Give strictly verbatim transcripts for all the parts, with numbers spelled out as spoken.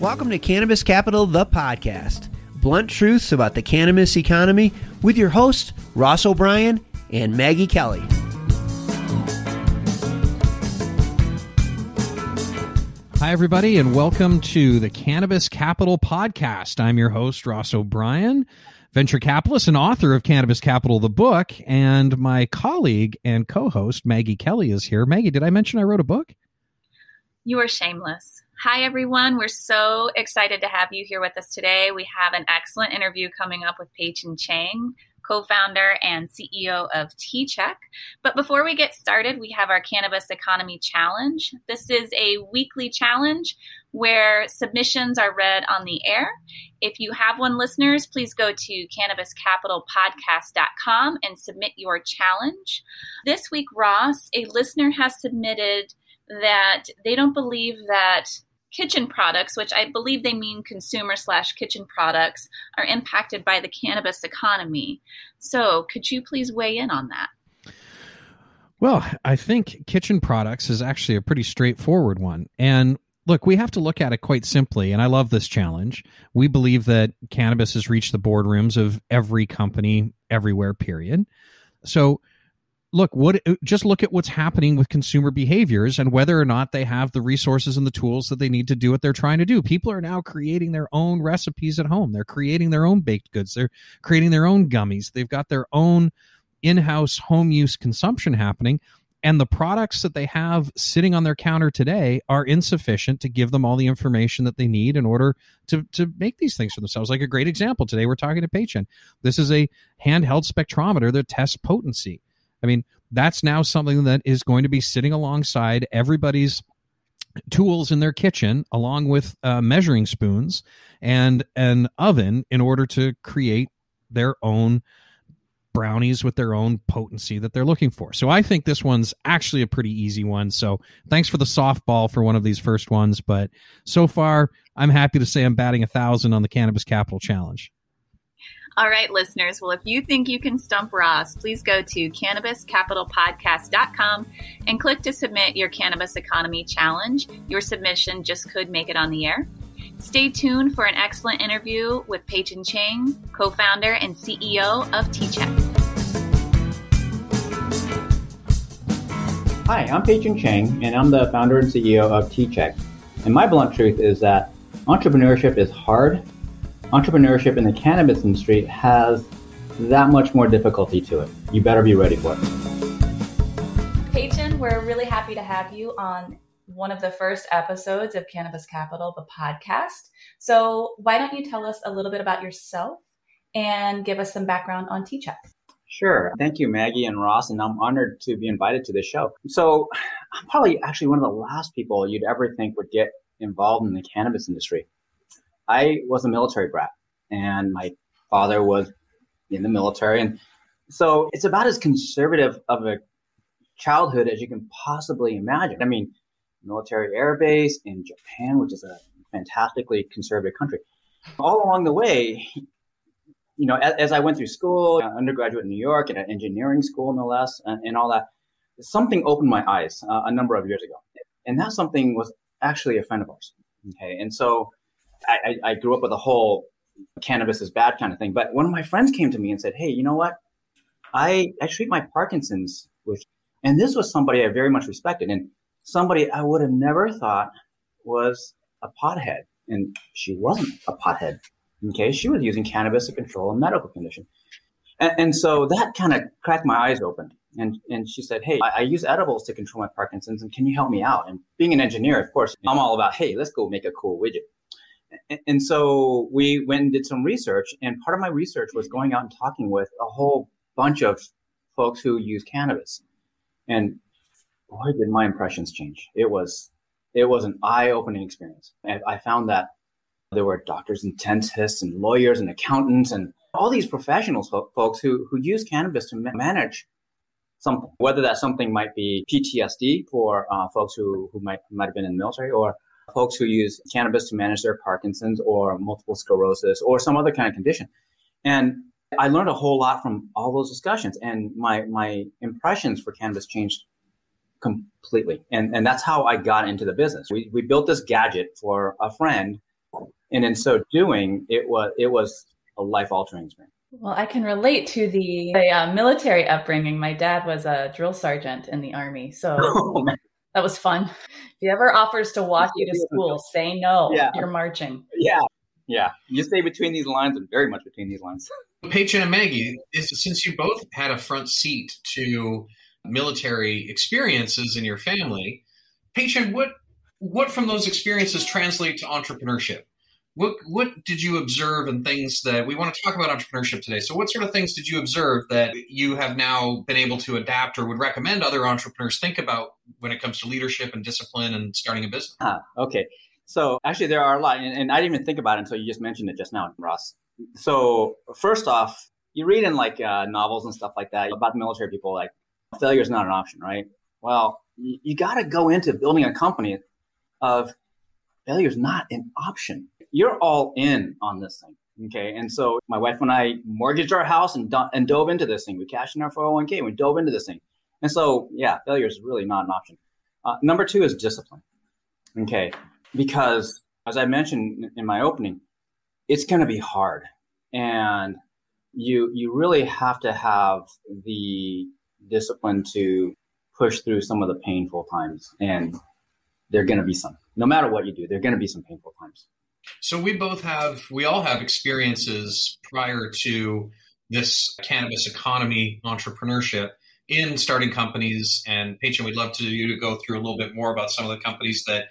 Welcome to Cannabis Capital, the podcast. Blunt truths about the cannabis economy with your hosts, Ross O'Brien and Maggie Kelly. Hi, everybody, and welcome to the Cannabis Capital Podcast. I'm your host, Ross O'Brien, venture capitalist and author of Cannabis Capital, the book, and my colleague and co-host, Maggie Kelly, is here. Maggie, did I mention I wrote a book? You are shameless. Hi, everyone. We're so excited to have you here with us today. We have an excellent interview coming up with Pei-Chen Chang, co-founder and C E O of tCheck. But before we get started, we have our Cannabis Economy Challenge. This is a weekly challenge where submissions are read on the air. If you have one, listeners, please go to Cannabis Capital Podcast dot com and submit your challenge. This week, Ross, a listener has submitted that they don't believe that kitchen products, which I believe they mean consumer slash kitchen products, are impacted by the cannabis economy. So could you please weigh in on that? Well, I think kitchen products is actually a pretty straightforward one. And look, we have to look at it quite simply, and I love this challenge. We believe that cannabis has reached the boardrooms of every company everywhere, period. So Look, what just look at what's happening with consumer behaviors and whether or not they have the resources and the tools that they need to do what they're trying to do. People are now creating their own recipes at home. They're creating their own baked goods. They're creating their own gummies. They've got their own in-house home use consumption happening. And the products that they have sitting on their counter today are insufficient to give them all the information that they need in order to, to make these things for themselves. Like a great example, today we're talking to Pei-Chen. This is a handheld spectrometer that tests potency. I mean, that's now something that is going to be sitting alongside everybody's tools in their kitchen, along with uh, measuring spoons and an oven, in order to create their own brownies with their own potency that they're looking for. So I think this one's actually a pretty easy one. So thanks for the softball for one of these first ones. But so far, I'm happy to say I'm batting a thousand on the Cannabis Capital Challenge. All right, listeners. Well, if you think you can stump Ross, please go to Cannabis Capital Podcast dot com and click to submit your Cannabis Economy Challenge. Your submission just could make it on the air. Stay tuned for an excellent interview with Pei-Chen Chang, co-founder and C E O of tCheck. Hi, I'm Pei-Chen Chang, and I'm the founder and C E O of tCheck. And my blunt truth is that entrepreneurship is hard. Entrepreneurship in the cannabis industry has that much more difficulty to it. You better be ready for it. Pei-Chen, we're really happy to have you on one of the first episodes of Cannabis Capital, the podcast. So why don't you tell us a little bit about yourself and give us some background on tCheck? Sure. Thank you, Maggie and Ross, and I'm honored to be invited to the show. So I'm probably actually one of the last people you'd ever think would get involved in the cannabis industry. I was a military brat, and my father was in the military. And so it's about as conservative of a childhood as you can possibly imagine. I mean, military airbase in Japan, which is a fantastically conservative country. All along the way, you know, as, as I went through school, undergraduate in New York, at an engineering school, no less, and, and all that, something opened my eyes uh, a number of years ago. And that something was actually a friend of ours. Okay. And so I, I grew up with a whole cannabis is bad kind of thing. But one of my friends came to me and said, hey, you know what? I, I treat my Parkinson's with, and this was somebody I very much respected and somebody I would have never thought was a pothead. And she wasn't a pothead. Okay. She was using cannabis to control a medical condition. And, and so that kind of cracked my eyes open. And and she said, hey, I, I use edibles to control my Parkinson's, and can you help me out? And being an engineer, of course, I'm all about, hey, let's go make a cool widget. And so we went and did some research, and part of my research was going out and talking with a whole bunch of folks who use cannabis. And boy, did my impressions change. It was it was an eye-opening experience. And I found that there were doctors and dentists and lawyers and accountants and all these professionals, folks who, who use cannabis to manage something, whether that something might be P T S D for uh, folks who, who might might have been in the military, or folks who use cannabis to manage their Parkinson's or multiple sclerosis or some other kind of condition. And I learned a whole lot from all those discussions, and my my impressions for cannabis changed completely. And and that's how I got into the business. We we built this gadget for a friend And in so doing, it was it was a life-altering experience. Well, I can relate to the, the uh, military upbringing. My dad was a drill sergeant in the Army, so oh, that was fun. If he ever offers to walk you to school, say no. Yeah. You're marching. Yeah, yeah. You stay between these lines, and very much between these lines. Pei-Chen and Maggie, since you both had a front seat to military experiences in your family, Pei-Chen, what what from those experiences translate to entrepreneurship? What what did you observe and things that we want to talk about entrepreneurship today? So what sort of things did you observe that you have now been able to adapt or would recommend other entrepreneurs think about when it comes to leadership and discipline and starting a business? Ah, okay. So actually there are a lot, and, and I didn't even think about it until you just mentioned it just now, Ross. So first off, you read in like uh, novels and stuff like that about military people, like failure is not an option, right? Well, you, you got to go into building a company of failure is not an option. You're all in on this thing. Okay. And so my wife and I mortgaged our house and do- and dove into this thing. We cashed in our four oh one k and we dove into this thing. And so, yeah, failure is really not an option. Uh, number two is discipline. Okay. Because as I mentioned in my opening, it's going to be hard. And you, you really have to have the discipline to push through some of the painful times. And there are going to be some, no matter what you do, there are going to be some painful times. So we both have, we all have experiences prior to this cannabis economy, entrepreneurship in starting companies. And Pei-Chen, we'd love to you to go through a little bit more about some of the companies that,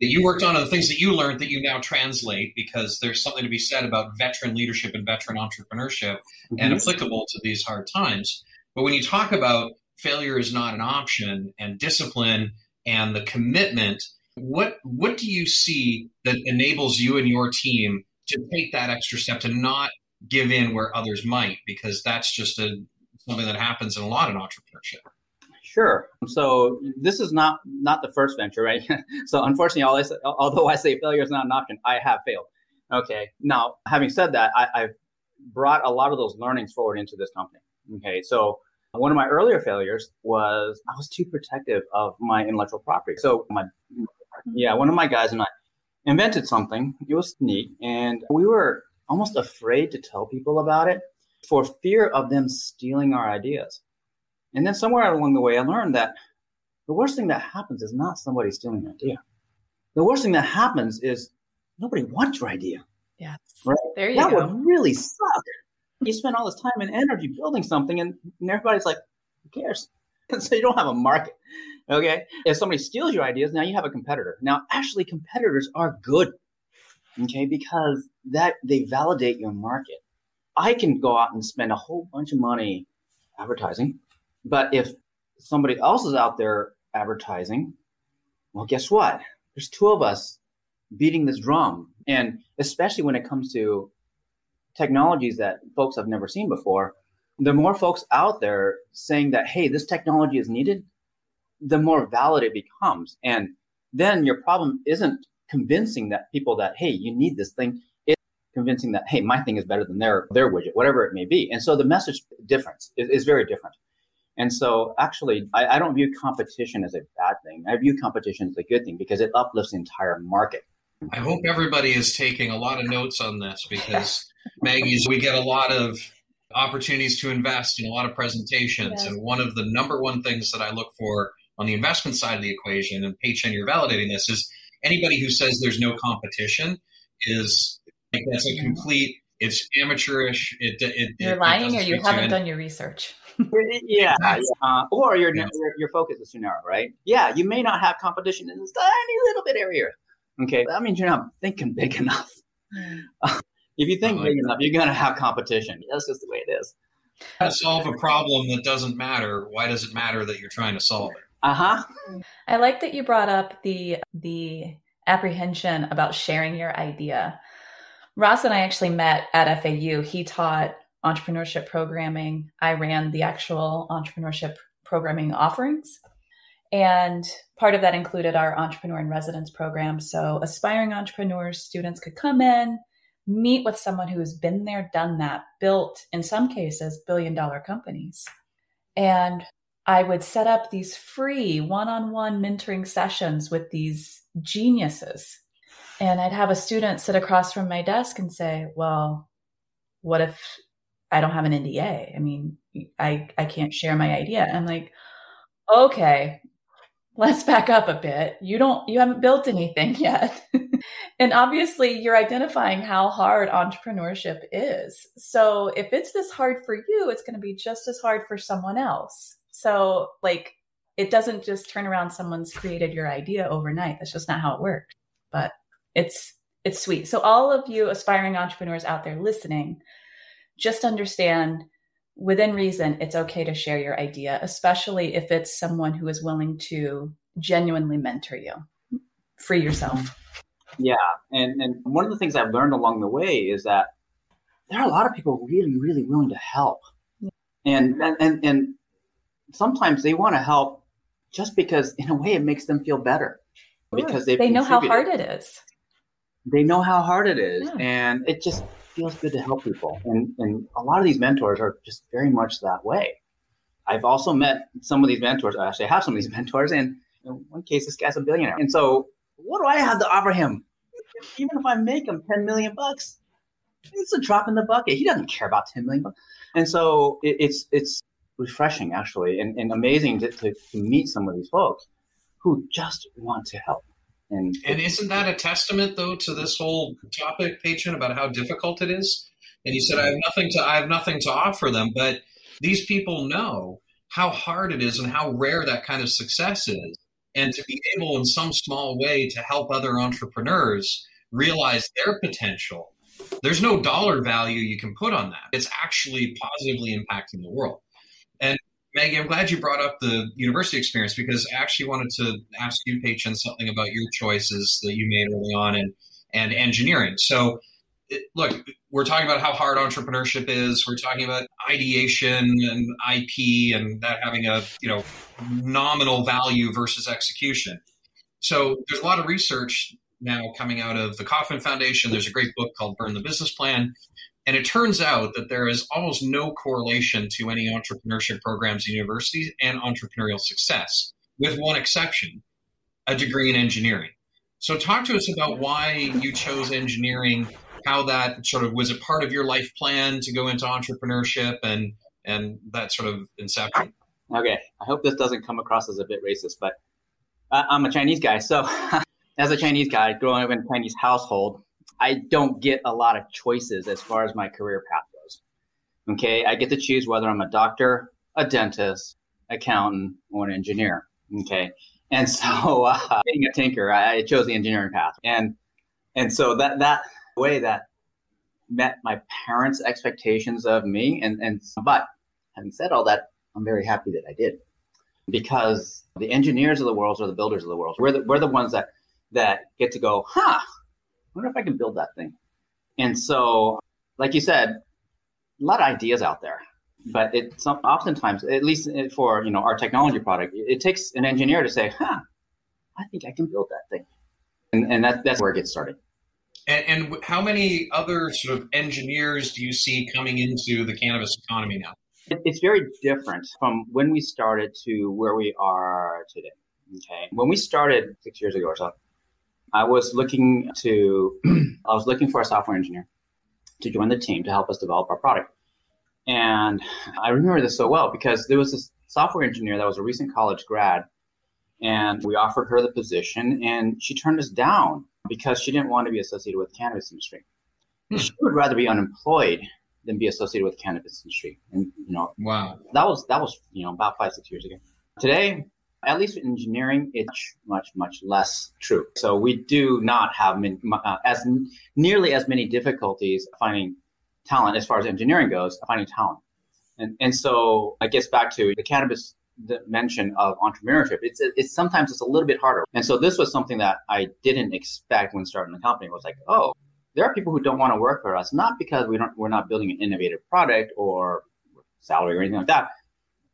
that you worked on and the things that you learned that you now translate, because there's something to be said about veteran leadership and veteran entrepreneurship mm-hmm. and applicable to these hard times. But when you talk about failure is not an option and discipline and the commitment, What what do you see that enables you and your team to take that extra step to not give in where others might? Because that's just a, something that happens in a lot in entrepreneurship. Sure. So this is not not the first venture, right? So unfortunately, all I say, although I say failure is not an option, I have failed. Okay. Now, having said that, I, I've brought a lot of those learnings forward into this company. Okay. So one of my earlier failures was I was too protective of my intellectual property. So my Yeah, one of my guys and I invented something. It was neat. And we were almost afraid to tell people about it for fear of them stealing our ideas. And then somewhere along the way, I learned that the worst thing that happens is not somebody stealing an idea. The worst thing that happens is nobody wants your idea. Yeah. Right? There you that go. That would really suck. You spend all this time and energy building something and, and everybody's like, who cares? So you don't have a market, okay? If somebody steals your ideas, now you have a competitor. Now, actually, competitors are good, okay, because that they validate your market. I can go out and spend a whole bunch of money advertising, but if somebody else is out there advertising, well, guess what? There's two of us beating this drum, and especially when it comes to technologies that folks have never seen before, the more folks out there saying that, hey, this technology is needed, the more valid it becomes. And then your problem isn't convincing that people that, hey, you need this thing. It's convincing that, hey, my thing is better than their their widget, whatever it may be. And so the message difference is, is very different. And so actually, I, I don't view competition as a bad thing. I view competition as a good thing because it uplifts the entire market. I hope everybody is taking a lot of notes on this because, Maggie's, we get a lot of opportunities to invest in a lot of presentations. Yes. And one of the number one things that I look for on the investment side of the equation, and Pei-Chen, you're validating this, is anybody who says there's no competition is like, that's a complete, it's amateurish. It, it, you're it, lying it or you haven't done your research. Yeah. Uh, or your, yeah. your your focus is too narrow, right? Yeah. You may not have competition in this tiny little bit area. Okay. That means you're not thinking big enough. If you think big enough, you're going to have competition. That's just the way it is. How to solve a problem that doesn't matter. Why does it matter that you're trying to solve it? Uh-huh. I like that you brought up the the apprehension about sharing your idea. Ross and I actually met at F A U. He taught entrepreneurship programming. I ran the actual entrepreneurship programming offerings. And part of that included our entrepreneur in residence program. So aspiring entrepreneurs, students could come in, meet with someone who has been there, done that, built, in some cases, billion dollar companies. And I would set up these free one-on-one mentoring sessions with these geniuses. And I'd have a student sit across from my desk and say, well, what if I don't have an N D A? I mean, I, I can't share my idea. I'm like, okay, let's back up a bit. You don't, you haven't built anything yet. And obviously you're identifying how hard entrepreneurship is. So if it's this hard for you, it's going to be just as hard for someone else. So like, it doesn't just turn around. Someone's created your idea overnight. That's just not how it works, but it's, it's sweet. So all of you aspiring entrepreneurs out there listening, just understand within reason, it's okay to share your idea, especially if it's someone who is willing to genuinely mentor you. Free yourself. Yeah. And and one of the things I've learned along the way is that there are a lot of people really, really willing to help. Yeah. And, and, and, and sometimes they want to help just because in a way it makes them feel better. Sure. Because they know how hard it is. They know how hard it is. Yeah. And it just feels good to help people. And, and a lot of these mentors are just very much that way. I've also met some of these mentors. I actually have some of these mentors. And in one case, this guy's a billionaire. And so what do I have to offer him? Even if I make him ten million bucks, it's a drop in the bucket. He doesn't care about ten million bucks. And so it, it's it's refreshing, actually, and, and amazing to, to, to meet some of these folks who just want to help. And, and isn't that a testament, though, to this whole topic, Pei-Chen, about how difficult it is? And you said, I have nothing to I have nothing to offer them. But these people know how hard it is and how rare that kind of success is. And to be able in some small way to help other entrepreneurs realize their potential, there's no dollar value you can put on that. It's actually positively impacting the world. And Maggie, I'm glad you brought up the university experience, because I actually wanted to ask you, Pei-Chen, something about your choices that you made early on and, and engineering. So it, look, we're talking about how hard entrepreneurship is. We're talking about ideation and I P and that having a, you know, nominal value versus execution. So there's a lot of research now coming out of the Kauffman Foundation. There's a great book called Burn the Business Plan. And it turns out that there is almost no correlation to any entrepreneurship programs in universities and entrepreneurial success, with one exception, a degree in engineering. So talk to us about why you chose engineering, how that sort of was a part of your life plan to go into entrepreneurship and, and that sort of inception. Okay. I hope this doesn't come across as a bit racist, but uh, I'm a Chinese guy. So as a Chinese guy, growing up in a Chinese household, I don't get a lot of choices as far as my career path goes. Okay, I get to choose whether I'm a doctor, a dentist, accountant, or an engineer. Okay, and so uh, being a tinker, I chose the engineering path, and and so that that way that met my parents' expectations of me. And and but having said all that, I'm very happy that I did, because the engineers of the world are the builders of the world. We're the we're the ones that that get to go, huh? I wonder if I can build that thing. And so, like you said, a lot of ideas out there, but it some, oftentimes, at least for, you know, our technology product, it takes an engineer to say, huh, I think I can build that thing. And, and that, that's where it gets started. And, and how many other sort of engineers do you see coming into the cannabis economy now? It, it's very different from when we started to where we are today. Okay. When we started six years ago or so, I was looking to, I was looking for a software engineer to join the team to help us develop our product. And I remember this so well, because there was this software engineer that was a recent college grad, and we offered her the position, and she turned us down because she didn't want to be associated with the cannabis industry. Hmm. She would rather be unemployed than be associated with the cannabis industry. And, you know, wow, that was, that was, you know, about five, six years ago. Today, at least in engineering, it's much, much less true. So we do not have many, uh, as nearly as many difficulties finding talent as far as engineering goes, finding talent. And and so I guess back to the cannabis mention of entrepreneurship, it's, it's sometimes it's a little bit harder. And so this was something that I didn't expect when starting the company. It was like, oh, there are people who don't want to work for us, not because we don't, we're not building an innovative product or salary or anything like that.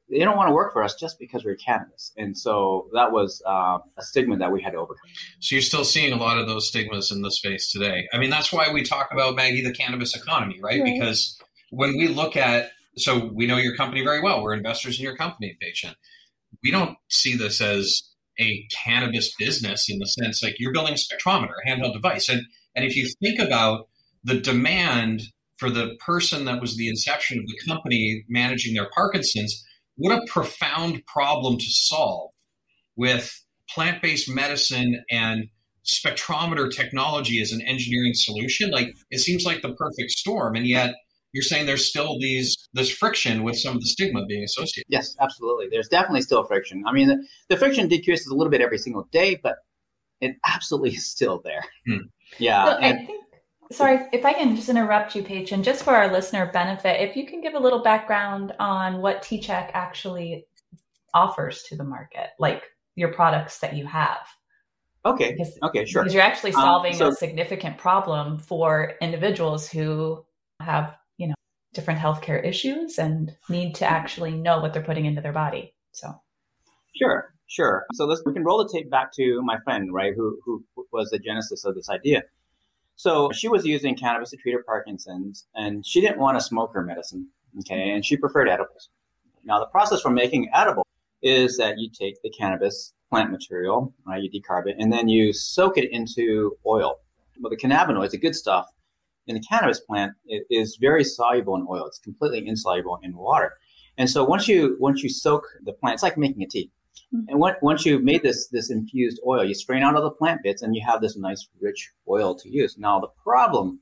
They don't want to work for us just because we're cannabis. And so that was uh, a stigma that we had to overcome. So you're still seeing a lot of those stigmas in the space today. I mean, that's why we talk about, Maggie, the cannabis economy, right? right? Because when we look at, so we know your company very well. We're investors in your company, Pei-Chen. We don't see this as a cannabis business in the sense like you're building a spectrometer, a handheld device. And and if you think about the demand for the person that was the inception of the company managing their Parkinson's, what a profound problem to solve with plant-based medicine and spectrometer technology as an engineering solution. Like, it seems like the perfect storm. And yet you're saying there's still these this friction with some of the stigma being associated. Yes, absolutely. There's definitely still friction. I mean, the, the friction decreases a little bit every single day, but it absolutely is still there. Hmm. Yeah. So and- I think, sorry, if I can just interrupt you, Pei-Chen, just for our listener benefit, if you can give a little background on what tCheck actually offers to the market, like your products that you have. Okay. Because, okay, sure. Because you're actually solving um, so- a significant problem for individuals who have different healthcare issues and need to actually know what they're putting into their body. So, sure, sure. So let's we can roll the tape back to my friend, right, who who was the genesis of this idea. So she was using cannabis to treat her Parkinson's, and she didn't want to smoke her medicine, okay, and she preferred edibles. Now the process for making edible is that you take the cannabis plant material, right, you decarb it, and then you soak it into oil. Well, the cannabinoids, the good stuff in the cannabis plant, it is very soluble in oil. It's completely insoluble in water. And so once you once you soak the plant, it's like making a tea. Mm-hmm. And when, once you've made this this infused oil, you strain out all the plant bits and you have this nice, rich oil to use. Now, the problem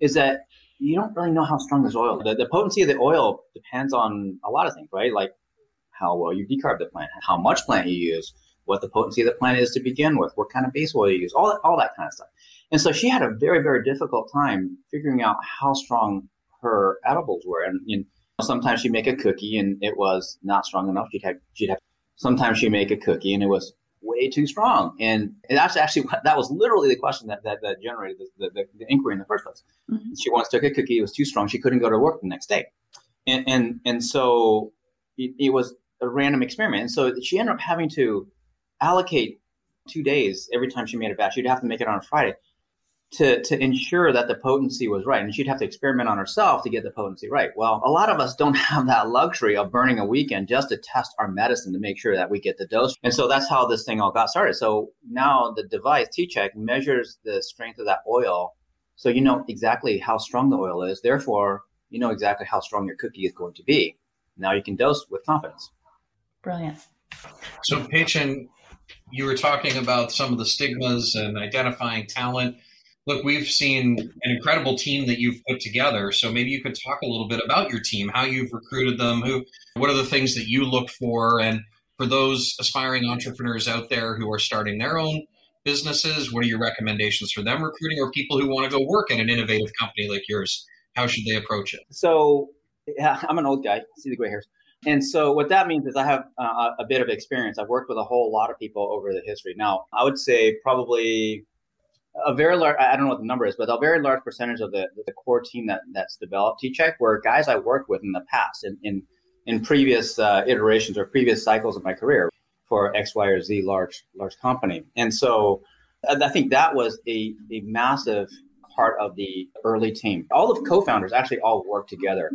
is that you don't really know how strong this oil is. The, the potency of the oil depends on a lot of things, right? Like how well you decarb the plant, how much plant you use, what the potency of the plant is to begin with, what kind of base oil you use, all that, all that kind of stuff. And so she had a very, very difficult time figuring out how strong her edibles were. And, and sometimes she'd make a cookie and it was not strong enough. She'd have, she'd have, sometimes she'd make a cookie and it was way too strong. And, and that's actually, that was literally the question that, that, that generated the, the, the inquiry in the first place. Mm-hmm. She once took a cookie, it was too strong. She couldn't go to work the next day. And, and, and so it, it was a random experiment. And so she ended up having to allocate two days every time she made a batch. She'd have to make it on a Friday. To, to ensure that the potency was right. And she'd have to experiment on herself to get the potency right. Well, a lot of us don't have that luxury of burning a weekend just to test our medicine to make sure that we get the dose. And so that's how this thing all got started. So now the device, tCheck, measures the strength of that oil. So you know exactly how strong the oil is. Therefore, you know exactly how strong your cookie is going to be. Now you can dose with confidence. Brilliant. So Pei-Chen, you were talking about some of the stigmas and identifying talent. Look, we've seen an incredible team that you've put together. So maybe you could talk a little bit about your team, how you've recruited them, who, what are the things that you look for? And for those aspiring entrepreneurs out there who are starting their own businesses, what are your recommendations for them recruiting, or people who want to go work at an innovative company like yours? How should they approach it? So yeah, I'm an old guy. See the gray hairs. And so what that means is I have uh, a bit of experience. I've worked with a whole lot of people over the history. Now, I would say probably a very large, I don't know what the number is, but a very large percentage of the, the core team that, that's developed tCheck were guys I worked with in the past, in in, in previous uh, iterations or previous cycles of my career for X, Y, or Z large large company. And so I think that was a, a massive part of the early team. All the co-founders actually all worked together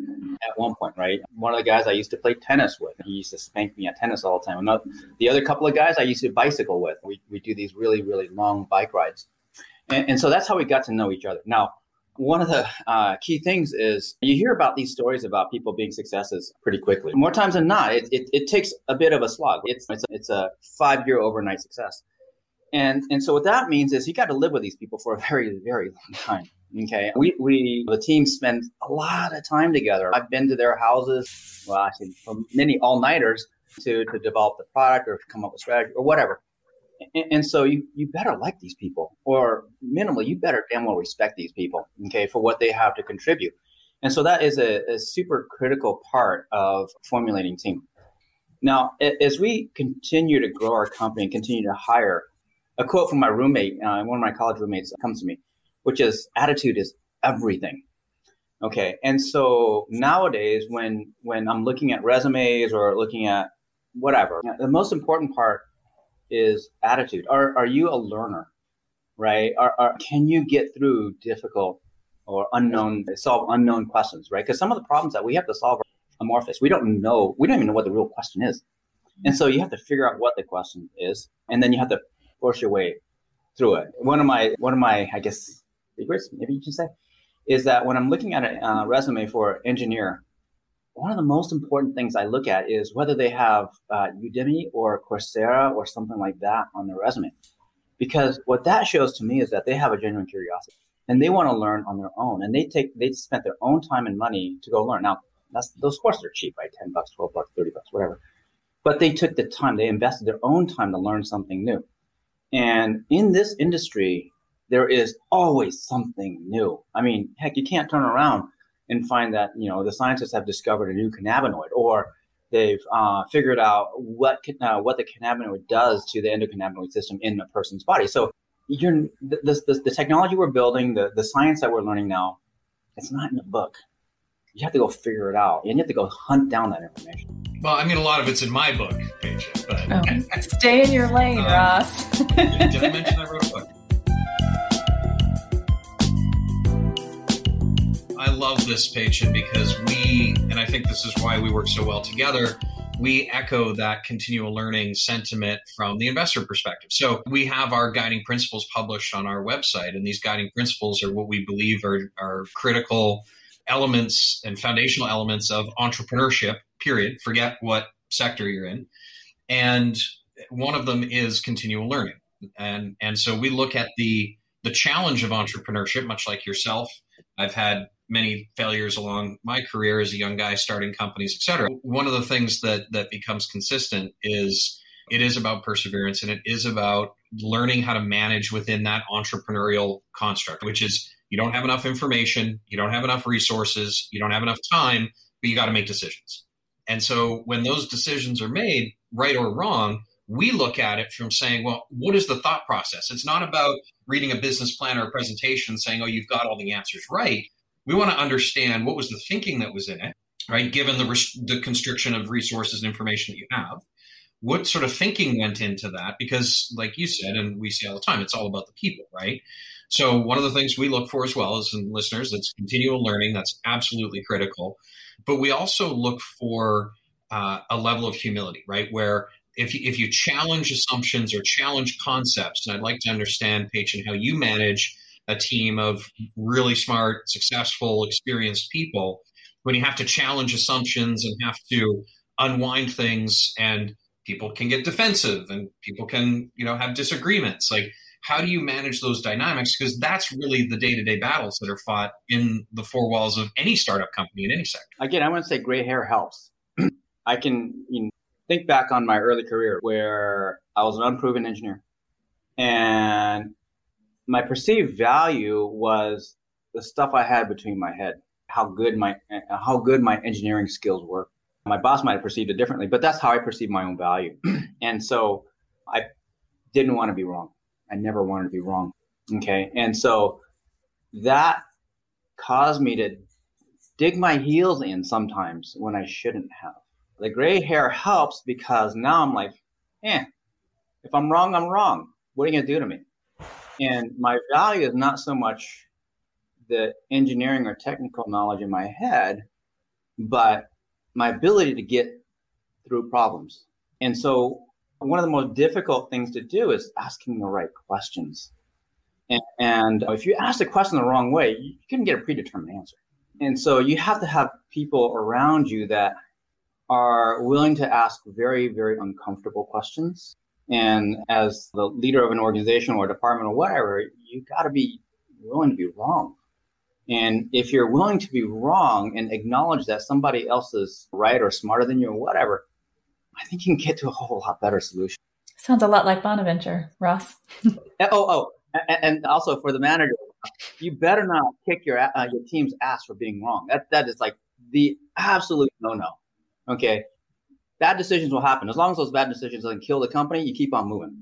at one point, right? One of the guys I used to play tennis with, he used to spank me at tennis all the time. Another, the other couple of guys I used to bicycle with. We we do these really, really long bike rides. And, and so that's how we got to know each other. Now, one of the uh, key things is you hear about these stories about people being successes pretty quickly. More times than not, it it, it takes a bit of a slog. It's it's a, it's a five-year overnight success. And and so what that means is you got to live with these people for a very, very long time. Okay, we we the team spends a lot of time together. I've been to their houses, well, actually, for many all-nighters to to develop the product or to come up with strategy or whatever. And so you, you better like these people, or minimally, you better damn well respect these people, okay, for what they have to contribute. And so that is a, a super critical part of formulating team. Now, as we continue to grow our company and continue to hire, a quote from my roommate, uh, one of my college roommates comes to me, which is attitude is everything. Okay. And so nowadays when, when I'm looking at resumes or looking at whatever, the most important part is attitude. Are are you a learner, right? Are, are can you get through difficult or unknown, solve unknown questions, right? Because some of the problems that we have to solve are amorphous. We don't know. We don't even know what the real question is. And so you have to figure out what the question is, and then you have to force your way through it. One of my, one of my, I guess, secrets, maybe you can say, is that when I'm looking at a uh, resume for engineer, one of the most important things I look at is whether they have uh, Udemy or Coursera or something like that on their resume. Because what that shows to me is that they have a genuine curiosity and they want to learn on their own. And they take, they spent their own time and money to go learn. Now, that's, those courses are cheap, right? ten bucks, twelve bucks, thirty bucks, whatever. But they took the time, they invested their own time to learn something new. And in this industry, there is always something new. I mean, heck, you can't turn around and find that, you know, the scientists have discovered a new cannabinoid, or they've uh, figured out what uh, what the cannabinoid does to the endocannabinoid system in a person's body. So you're, the, the, the technology we're building, the, the science that we're learning now, it's not in the book. You have to go figure it out, and you have to go hunt down that information. Well, I mean, a lot of it's in my book, Paige, but oh, stay in your lane, um, Ross. did, did I mention I wrote a book? I love this, Pei-Chen, because we, and I think this is why we work so well together, we echo that continual learning sentiment from the investor perspective. So we have our guiding principles published on our website, and these guiding principles are what we believe are, are critical elements and foundational elements of entrepreneurship, period. Forget what sector you're in. And one of them is continual learning. And, and so we look at the, the challenge of entrepreneurship, much like yourself. I've had many failures along my career as a young guy starting companies, et cetera. One of the things that that becomes consistent is it is about perseverance, and it is about learning how to manage within that entrepreneurial construct, which is you don't have enough information, you don't have enough resources, you don't have enough time, but you got to make decisions. And so when those decisions are made, right or wrong, we look at it from saying, well, what is the thought process? It's not about reading a business plan or a presentation saying, oh, you've got all the answers right. We want to understand what was the thinking that was in it, right? Given the res- the constriction of resources and information that you have, what sort of thinking went into that? Because like you said, and we see all the time, it's all about the people, right? So one of the things we look for as well as in listeners, that's continual learning. That's absolutely critical. But we also look for uh, a level of humility, right? Where if you, if you challenge assumptions or challenge concepts, and I'd like to understand, Pei-Chen, how you manage a team of really smart, successful, experienced people, when you have to challenge assumptions and have to unwind things, and people can get defensive and people can, you know, have disagreements. Like, how do you manage those dynamics? Because that's really the day-to-day battles that are fought in the four walls of any startup company in any sector. Again, I want to say gray hair helps. I can you know, think back on my early career where I was an unproven engineer, and my perceived value was the stuff I had between my head, how good my how good my engineering skills were. My boss might have perceived it differently, but that's how I perceived my own value. And so I didn't want to be wrong. I never wanted to be wrong. Okay. And so that caused me to dig my heels in sometimes when I shouldn't have. The gray hair helps because now I'm like, eh, if I'm wrong, I'm wrong. What are you going to do to me? And my value is not so much the engineering or technical knowledge in my head, but my ability to get through problems. And so one of the most difficult things to do is asking the right questions. And, and if you ask the question the wrong way, you can get a predetermined answer. And so you have to have people around you that are willing to ask very, very uncomfortable questions. And as the leader of an organization or a department or whatever, you got to be willing to be wrong. And if you're willing to be wrong and acknowledge that somebody else is right or smarter than you or whatever, I think you can get to a whole lot better solution. Sounds a lot like Bonaventure, Ross. oh, oh, and, and also for the manager, you better not kick your uh, your team's ass for being wrong. That that is like the absolute no-no. Okay. Bad decisions will happen. As long as those bad decisions doesn't kill the company, you keep on moving.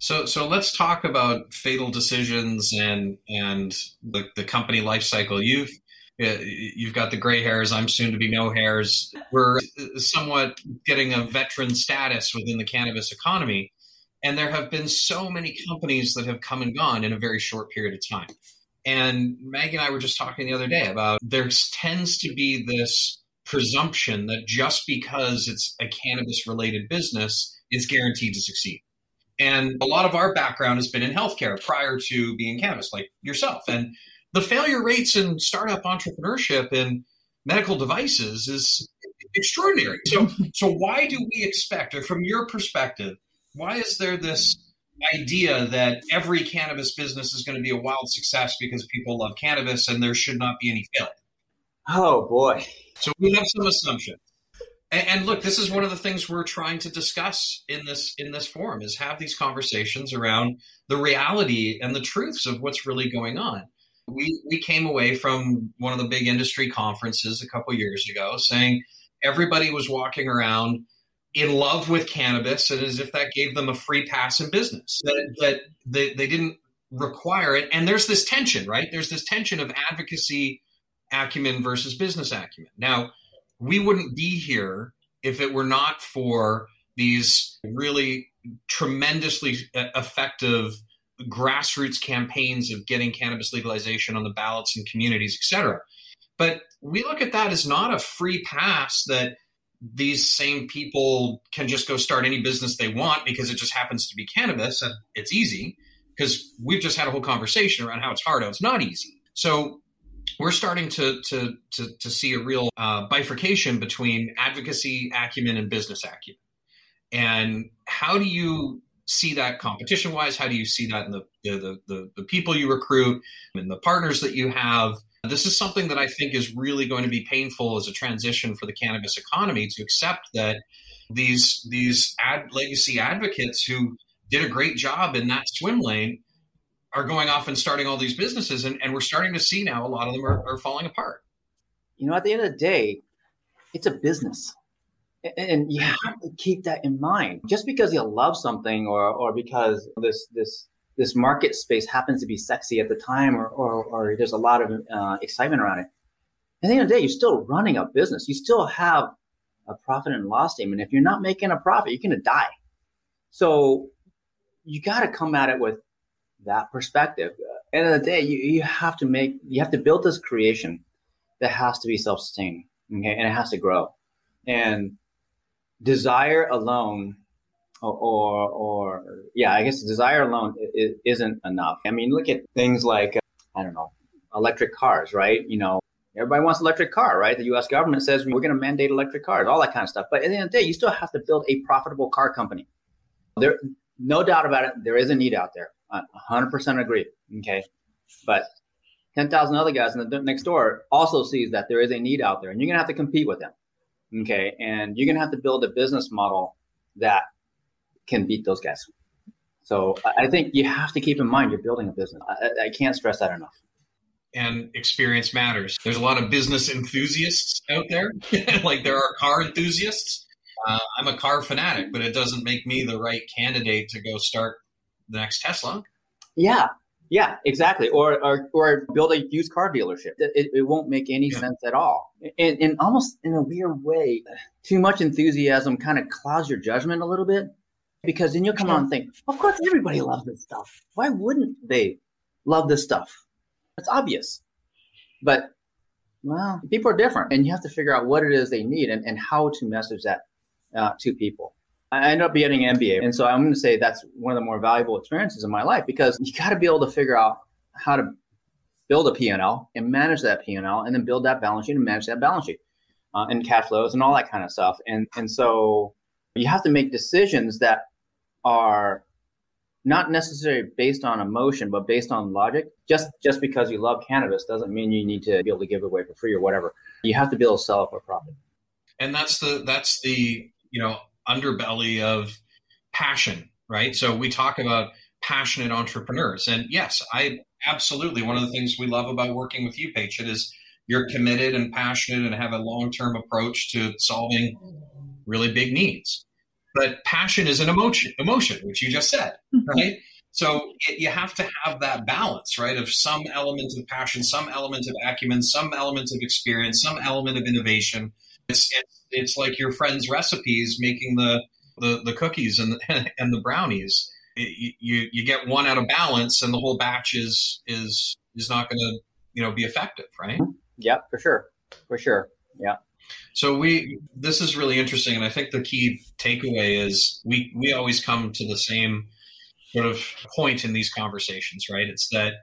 So so let's talk about fatal decisions and and the, the company life cycle. You've, you've got the gray hairs. I'm soon to be no hairs. We're somewhat getting a veteran status within the cannabis economy. And there have been so many companies that have come and gone in a very short period of time. And Maggie and I were just talking the other day about there tends to be this presumption that just because it's a cannabis-related business, it's guaranteed to succeed. And a lot of our background has been in healthcare prior to being cannabis, like yourself. And the failure rates in startup entrepreneurship in medical devices is extraordinary. So, so why do we expect, or from your perspective, why is there this idea that every cannabis business is going to be a wild success because people love cannabis and there should not be any failure? Oh, boy. So we have some assumptions. And, and look, this is one of the things we're trying to discuss in this in this forum, is have these conversations around the reality and the truths of what's really going on. We we came away from one of the big industry conferences a couple of years ago saying everybody was walking around in love with cannabis, and as if that gave them a free pass in business, that, that they, they didn't require it. And there's this tension, right? There's this tension of advocacy acumen versus business acumen. Now, we wouldn't be here if it were not for these really tremendously effective grassroots campaigns of getting cannabis legalization on the ballots in communities, et cetera. But we look at that as not a free pass that these same people can just go start any business they want because it just happens to be cannabis and it's easy, because we've just had a whole conversation around how it's hard, how it's not easy. So we're starting to to to, to see a real uh, bifurcation between advocacy acumen and business acumen. And how do you see that competition-wise? How do you see that in the, the the the people you recruit and the partners that you have? This is something that I think is really going to be painful as a transition for the cannabis economy, to accept that these these ad legacy advocates who did a great job in that swim lane are going off and starting all these businesses. And, and we're starting to see now a lot of them are, are falling apart. You know, at the end of the day, it's a business. And you have to keep that in mind. Just because you love something, or or because this this this market space happens to be sexy at the time, or or, or there's a lot of uh, excitement around it, at the end of the day, you're still running a business. You still have a profit and loss statement. If you're not making a profit, you're going to die. So you got to come at it with that perspective. At the end of the day, you, you have to make you have to build this creation that has to be self-sustaining, okay, and it has to grow. And desire alone, or, or, or, yeah, I guess desire alone is, isn't enough. I mean, look at things like, I don't know, electric cars, right? You know, everybody wants an electric car, right? The U S government says we're going to mandate electric cars, all that kind of stuff. But at the end of the day, you still have to build a profitable car company. There, no doubt about it, there is a need out there. I one hundred percent agree, okay? But ten thousand other guys in the next door also sees that there is a need out there, and you're going to have to compete with them. Okay, and you're going to have to build a business model that can beat those guys. So I think you have to keep in mind you're building a business. I, I can't stress that enough. And experience matters. There's a lot of business enthusiasts out there, like there are car enthusiasts. Uh, I'm a car fanatic, but it doesn't make me the right candidate to go start the next Tesla. Yeah, yeah, exactly. Or or, or build a used car dealership. It, it won't make any yeah. sense at all. And, and almost in a weird way, too much enthusiasm kind of clouds your judgment a little bit, because then you'll come on and think, of course, everybody loves this stuff. Why wouldn't they love this stuff? It's obvious. But, well, people are different, and you have to figure out what it is they need and, and how to message that uh, to people. I ended up getting an M B A, and so I'm going to say that's one of the more valuable experiences in my life, because you got to be able to figure out how to build a P and L and manage that P and L, and then build that balance sheet and manage that balance sheet uh, and cash flows and all that kind of stuff. And and so you have to make decisions that are not necessarily based on emotion, but based on logic. Just just because you love cannabis doesn't mean you need to be able to give it away for free or whatever. You have to be able to sell it for profit. And that's the that's the you know underbelly of passion, right? So we talk about passionate entrepreneurs, and yes, I. Absolutely. One of the things we love about working with you, Pei-Chen, is you're committed and passionate and have a long-term approach to solving really big needs. But passion is an emotion, emotion, which you just said, right? So it, you have to have that balance, right, of some element of passion, some element of acumen, some element of experience, some element of innovation. It's it's, it's like your friend's recipes, making the, the, the cookies and the, and the brownies. It, you you get one out of balance, and the whole batch is is is not going to you know be effective, right? Yeah, for sure, for sure, yeah. So we, this is really interesting. And I think the key takeaway is we, we always come to the same sort of point in these conversations, right? It's that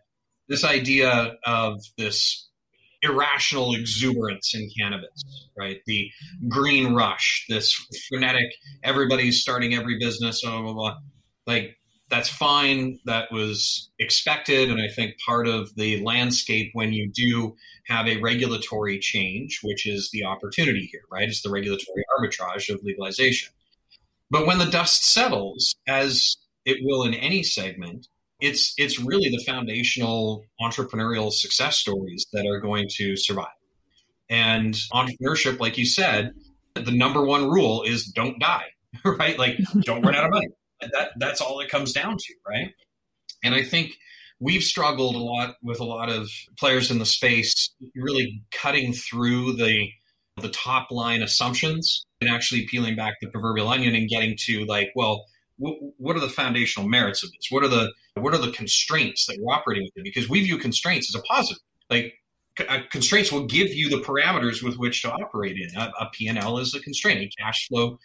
this idea of this irrational exuberance in cannabis, right? The green rush, this frenetic, everybody's starting every business, blah, blah, blah. Like, that's fine. That was expected. And I think part of the landscape when you do have a regulatory change, which is the opportunity here, right? It's the regulatory arbitrage of legalization. But when the dust settles, as it will in any segment, it's it's really the foundational entrepreneurial success stories that are going to survive. And entrepreneurship, like you said, the number one rule is don't die, right? Like, don't run out of money. That that's all it comes down to, right? And I think we've struggled a lot with a lot of players in the space really cutting through the the top line assumptions and actually peeling back the proverbial onion and getting to like, well, w- what are the foundational merits of this? What are the what are the constraints that you're operating within? Because we view constraints as a positive. Like, c- constraints will give you the parameters with which to operate in. A, a P and L is a constraint, a cash flow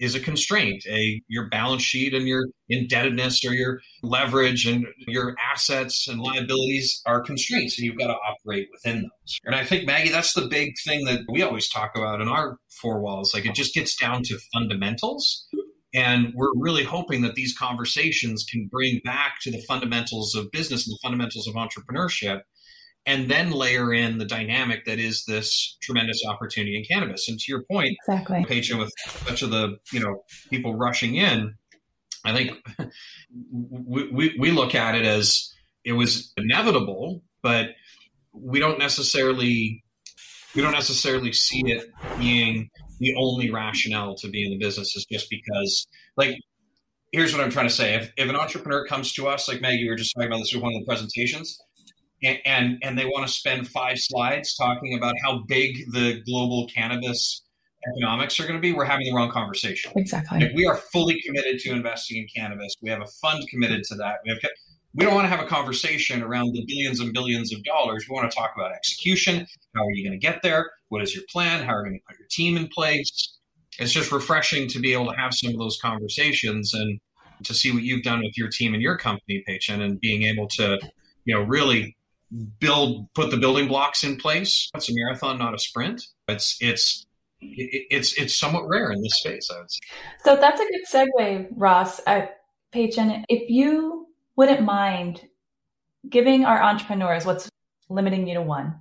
is a constraint, a your balance sheet and your indebtedness or your leverage and your assets and liabilities are constraints, and you've got to operate within those. And I think, Maggie, that's the big thing that we always talk about in our four walls. Like, it just gets down to fundamentals. And we're really hoping that these conversations can bring back to the fundamentals of business and the fundamentals of entrepreneurship, and then layer in the dynamic that is this tremendous opportunity in cannabis. And to your point, exactly, Pei-Chen, with much of the, you know, people rushing in, I think we, we, we look at it as it was inevitable, but we don't necessarily we don't necessarily see it being the only rationale to be in the business. Is just because, like, here's what I'm trying to say: if if an entrepreneur comes to us, like Maggie, we were just talking about this with one of the presentations, And, and and they want to spend five slides talking about how big the global cannabis economics are going to be, we're having the wrong conversation. Exactly. Like, we are fully committed to investing in cannabis. We have a fund committed to that. We have, we don't want to have a conversation around the billions and billions of dollars. We want to talk about execution. How are you going to get there? What is your plan? How are you going to put your team in place? It's just refreshing to be able to have some of those conversations and to see what you've done with your team and your company, Pei-Chen, and being able to, you know, really build, put the building blocks in place. It's a marathon, not a sprint. It's it's it's it's somewhat rare in this space, I would say. So that's a good segue, Ross, uh, Pei-Chen. If you wouldn't mind giving our entrepreneurs, what's limiting you to one,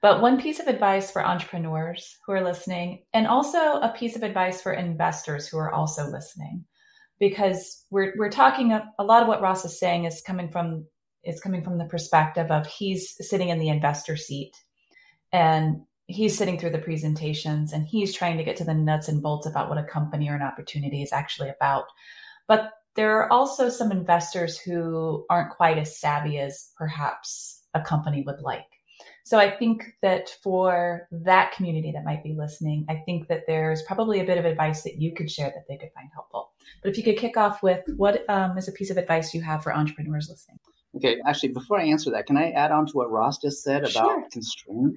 but one piece of advice for entrepreneurs who are listening, and also a piece of advice for investors who are also listening, because we're we're talking a, a lot of what Ross is saying is coming from. It's coming from the perspective of he's sitting in the investor seat and he's sitting through the presentations and he's trying to get to the nuts and bolts about what a company or an opportunity is actually about. But there are also some investors who aren't quite as savvy as perhaps a company would like. So I think that for that community that might be listening, I think that there's probably a bit of advice that you could share that they could find helpful. But if you could kick off with what um, is a piece of advice you have for entrepreneurs listening? Okay, actually, before I answer that, can I add on to what Ross just said about sure. constraints?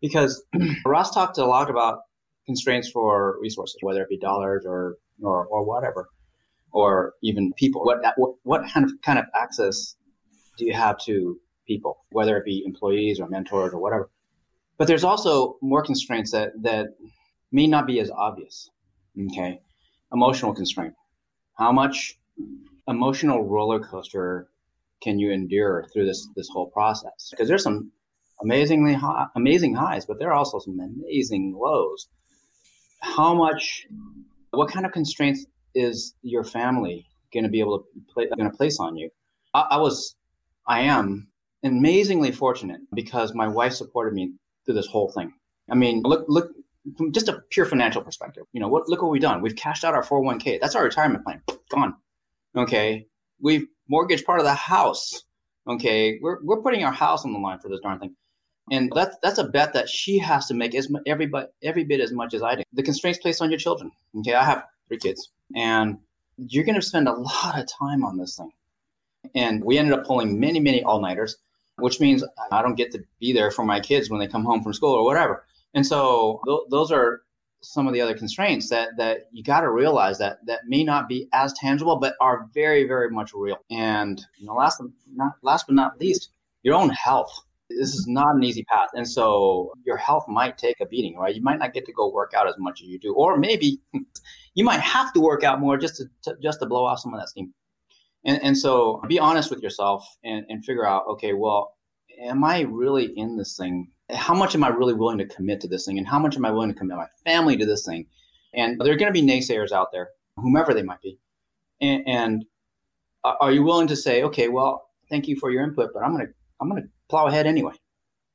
Because Ross talked a lot about constraints for resources, whether it be dollars or or, or whatever, or even people. What, what what kind of kind of access do you have to people, whether it be employees or mentors or whatever? But there's also more constraints that, that may not be as obvious. Okay, emotional constraint. How much emotional roller coaster can you endure through this this whole process? Because there's some amazingly high, amazing highs, but there are also some amazing lows. How much, what kind of constraints is your family going to be able to play, going to place on you? I, I was, I am amazingly fortunate because my wife supported me through this whole thing. I mean, look, look, from just a pure financial perspective, you know, what, look what we've done. We've cashed out our four oh one k. That's our retirement plan. Gone. Okay. We've mortgage part of the house. Okay. We're we're putting our house on the line for this darn thing. And that's that's a bet that she has to make as much, every, every bit as much as I do. The constraints placed on your children. Okay. I have three kids and you're going to spend a lot of time on this thing. And we ended up pulling many, many all-nighters, which means I don't get to be there for my kids when they come home from school or whatever. And so th- those are some of the other constraints that that you got to realize that that may not be as tangible, but are very, very much real. And you know, last, not, last but not least, your own health. This is not an easy path. And so your health might take a beating, right? You might not get to go work out as much as you do, or maybe you might have to work out more just to, to just to blow off some of that steam. And, and so be honest with yourself and, and figure out, okay, well, am I really in this thing? How much am I really willing to commit to this thing? And how much am I willing to commit my family to this thing? And there are going to be naysayers out there, whomever they might be. And, and are you willing to say, okay, well, thank you for your input, but I'm going to, I'm going to plow ahead anyway.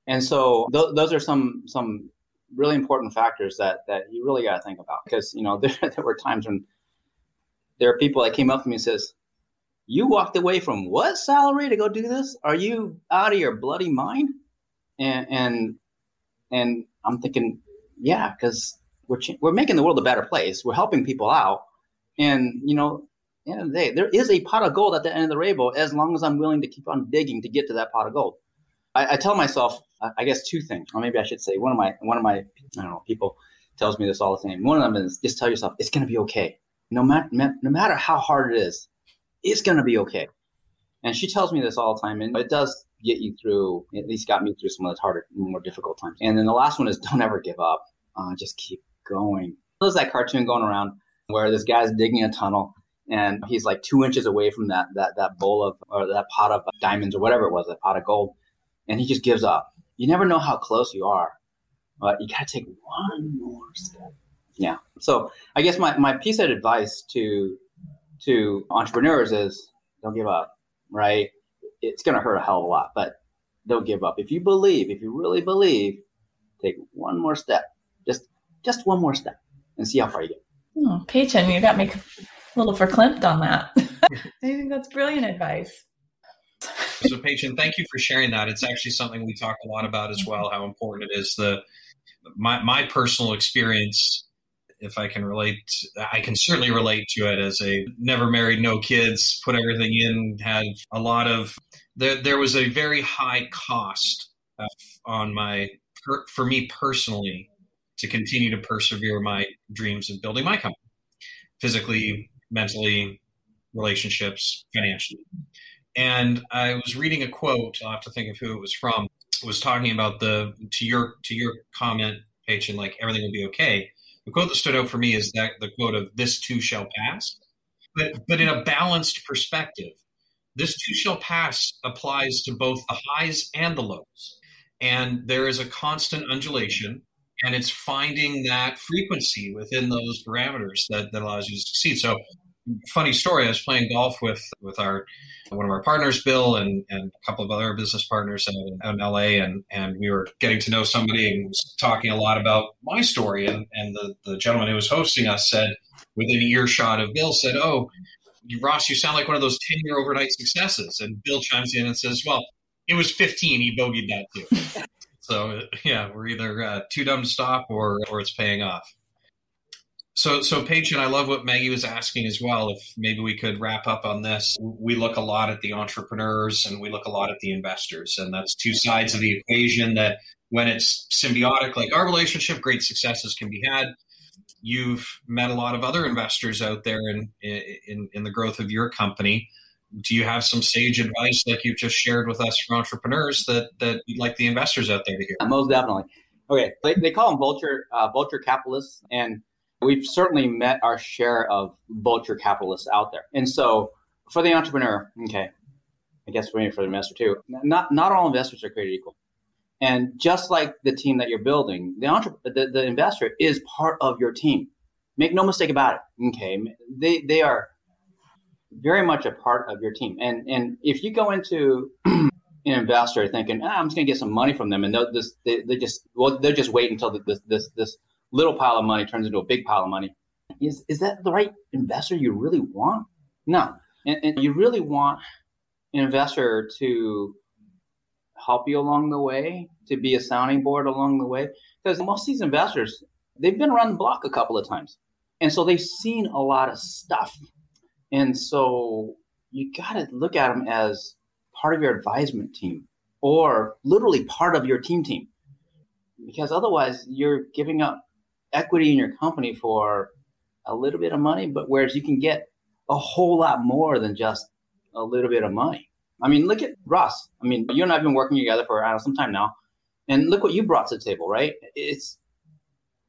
And so th- those are some, some really important factors that, that you really got to think about, because, you know, there, there were times when there are people that came up to me and says, you walked away from what salary to go do this? Are you out of your bloody mind? And, and, and I'm thinking, yeah, because we're, ch- we're making the world a better place. We're helping people out. And, you know, at the end of the day, there is a pot of gold at the end of the rainbow, as long as I'm willing to keep on digging to get to that pot of gold. I, I tell myself, I, I guess, two things, or maybe I should say one of my, one of my, I don't know, people tells me this all the time. One of them is just tell yourself, it's going to be okay. No matter, no matter how hard it is, it's going to be okay. And she tells me this all the time, and it does get you through, at least got me through some of the harder, more difficult times. And then the last one is don't ever give up. Uh, just keep going. There's that cartoon going around where this guy's digging a tunnel, and he's like two inches away from that that that bowl of, or that pot of diamonds or whatever it was, that pot of gold. And he just gives up. You never know how close you are, but you got to take one more step. Yeah. So I guess my, my piece of advice to to entrepreneurs is don't give up, right? It's going to hurt a hell of a lot, but don't give up. If you believe, if you really believe, take one more step, just just one more step, and see how far you get. Oh, Pei-Chen, you got me a little verklempt on that. I think that's brilliant advice. So Pei-Chen, thank you for sharing that. It's actually something we talk a lot about as well, how important it is. The my my personal experience, if I can relate, I can certainly relate to it as a never married, no kids, put everything in, had a lot of, there, there was a very high cost on my, for me personally, to continue to persevere my dreams of building my company, physically, mentally, relationships, financially. And I was reading a quote, I'll have to think of who it was from, it was talking about the, to your, to your comment, Pei-Chen, like everything will be okay. The quote that stood out for me is that the quote of "this too shall pass," but but in a balanced perspective. This too shall pass applies to both the highs and the lows. And there is a constant undulation, and it's finding that frequency within those parameters that, that allows you to succeed. So funny story, I was playing golf with, with our one of our partners, Bill, and, and a couple of other business partners out in, out in L A, and, and we were getting to know somebody and was talking a lot about my story. And, and the, the gentleman who was hosting us said, within earshot of Bill, said, "Oh, Ross, you sound like one of those ten-year overnight successes." And Bill chimes in and says, "Well, it was fifteen. He bogeyed that too." So, yeah, we're either uh, too dumb to stop or or it's paying off. So, so Pei-Chen, I love what Maggie was asking as well. If maybe we could wrap up on this. We look a lot at the entrepreneurs and we look a lot at the investors. And that's two sides of the equation that when it's symbiotic, like our relationship, great successes can be had. You've met a lot of other investors out there in, in, in the growth of your company. Do you have some sage advice like you've just shared with us for entrepreneurs that, that you'd like the investors out there to hear? Most definitely. Okay. They, they call them vulture, uh, vulture capitalists. And we've certainly met our share of vulture capitalists out there. And so for the entrepreneur, okay, I guess we're for the investor too, not not all investors are created equal. And just like the team that you're building, the, entre- the the investor is part of your team. Make no mistake about it, okay? They they are very much a part of your team. And and if you go into an investor thinking, ah, I'm just going to get some money from them, and they'll just, they, they just, well, they'll just wait until this this this little pile of money turns into a big pile of money. Is is that the right investor you really want? No. And, and you really want an investor to help you along the way, to be a sounding board along the way. Because most of these investors, they've been around the block a couple of times. And so they've seen a lot of stuff. And so you got to look at them as part of your advisement team, or literally part of your team team. because otherwise you're giving up equity in your company for a little bit of money, but whereas you can get a whole lot more than just a little bit of money. I mean, look at Ross. I mean, you and I have been working together for I don't know, some time now, and look what you brought to the table, right? It's,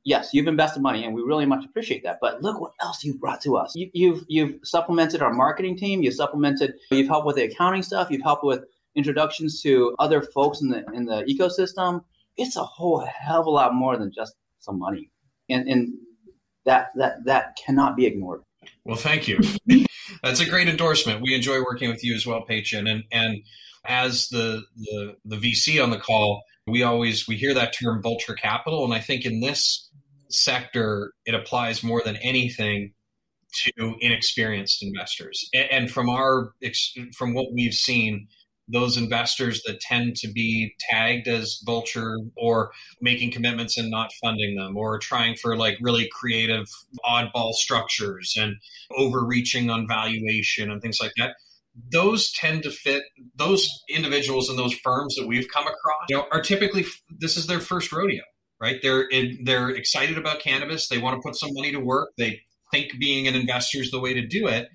yes, you've invested money, and we really much appreciate that, but look what else you brought to us. You, you've you've supplemented our marketing team. You've supplemented, you've helped with the accounting stuff. You've helped with introductions to other folks in the in the ecosystem. It's a whole hell of a lot more than just some money. And and that that that cannot be ignored. Well, thank you. That's a great endorsement. We enjoy working with you as well, Pei-Chen. And and as the, the the V C on the call, we always we hear that term vulture capital. And I think in this sector, it applies more than anything to inexperienced investors. And, and from our from what we've seen, those investors that tend to be tagged as vulture or making commitments and not funding them or trying for like really creative oddball structures and overreaching on valuation and things like that, those tend to fit, those individuals and those firms that we've come across, you know, are typically, this is their first rodeo, right? They're in, they're excited about cannabis. They want to put some money to work. They think being an investor is the way to do it.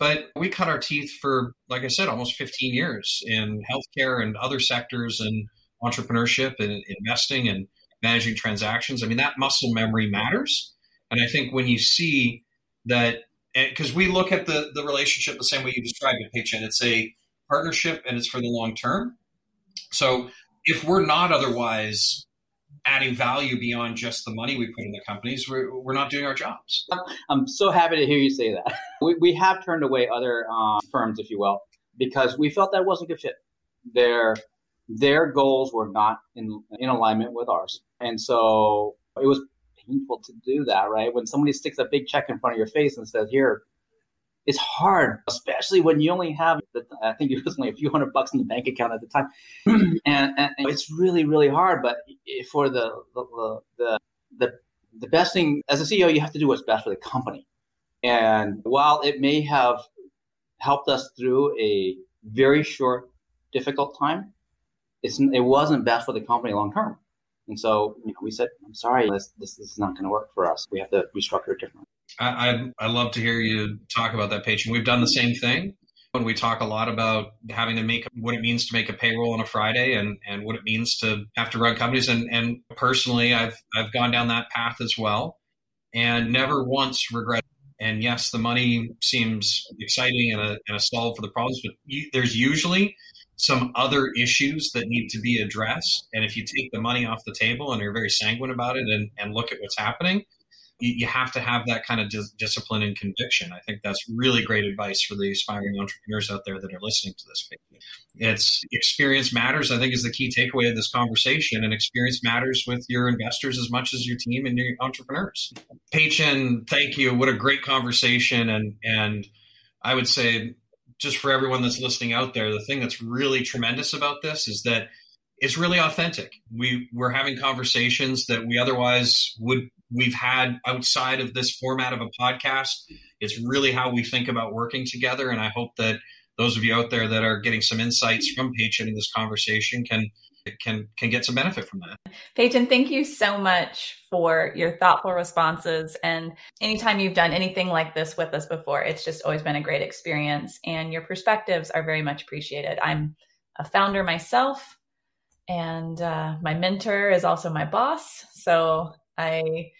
But we cut our teeth for, like I said, almost fifteen years in healthcare and other sectors and entrepreneurship and investing and managing transactions. I mean, that muscle memory matters. And I think when you see that, because we look at the, the relationship the same way you described it, Pei-Chen, it's a partnership and it's for the long term. So if we're not otherwise adding value beyond just the money we put in the companies, we're, we're not doing our jobs. I'm so happy to hear you say that. We we have turned away other um, firms, if you will, because we felt that wasn't a good fit. Their their goals were not in, in alignment with ours. And so it was painful to do that, right? When somebody sticks a big check in front of your face and says, here, it's hard, especially when you only have, the, I think it was only a few hundred bucks in the bank account at the time. and, and, and it's really, really hard. But for the the, the the the best thing, as a C E O, you have to do what's best for the company. And while it may have helped us through a very short, difficult time, it's, it wasn't best for the company long term. And so, you know, we said, I'm sorry, this, this, this is not going to work for us. We have to restructure it differently. I, I I love to hear you talk about that, Pei-Chen. We've done the same thing when we talk a lot about having to make what it means to make a payroll on a Friday and, and what it means to have to run companies. And, and personally, I've I've gone down that path as well and never once regretted. And yes, the money seems exciting and a, and a solve for the problems, but you, there's usually some other issues that need to be addressed. And if you take the money off the table and you're very sanguine about it and, and look at what's happening, you, you have to have that kind of dis- discipline and conviction. I think that's really great advice for the aspiring entrepreneurs out there that are listening to this. It's experience matters, I think, is the key takeaway of this conversation. And experience matters with your investors as much as your team and your entrepreneurs. Pei-Chen, thank you. What a great conversation. And, and I would say, just for everyone that's listening out there, the thing that's really tremendous about this is that it's really authentic. We we're having conversations that we otherwise would we've had outside of this format of a podcast. It's really how we think about working together. And I hope that those of you out there that are getting some insights from Pei-Chen in this conversation can can can get some benefit from that. Pei-Chen, thank you so much for your thoughtful responses. And anytime you've done anything like this with us before, it's just always been a great experience. And your perspectives are very much appreciated. I'm a founder myself, and uh, my mentor is also my boss. So I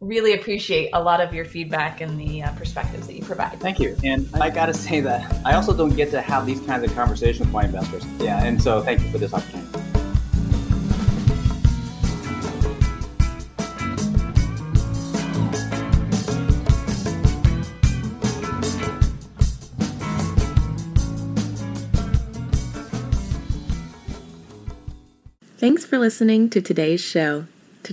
really appreciate a lot of your feedback and the uh, perspectives that you provide. Thank you. And I got to say that I also don't get to have these kinds of conversations with my investors. Yeah. And so thank you for this opportunity. Thanks for listening to today's show. To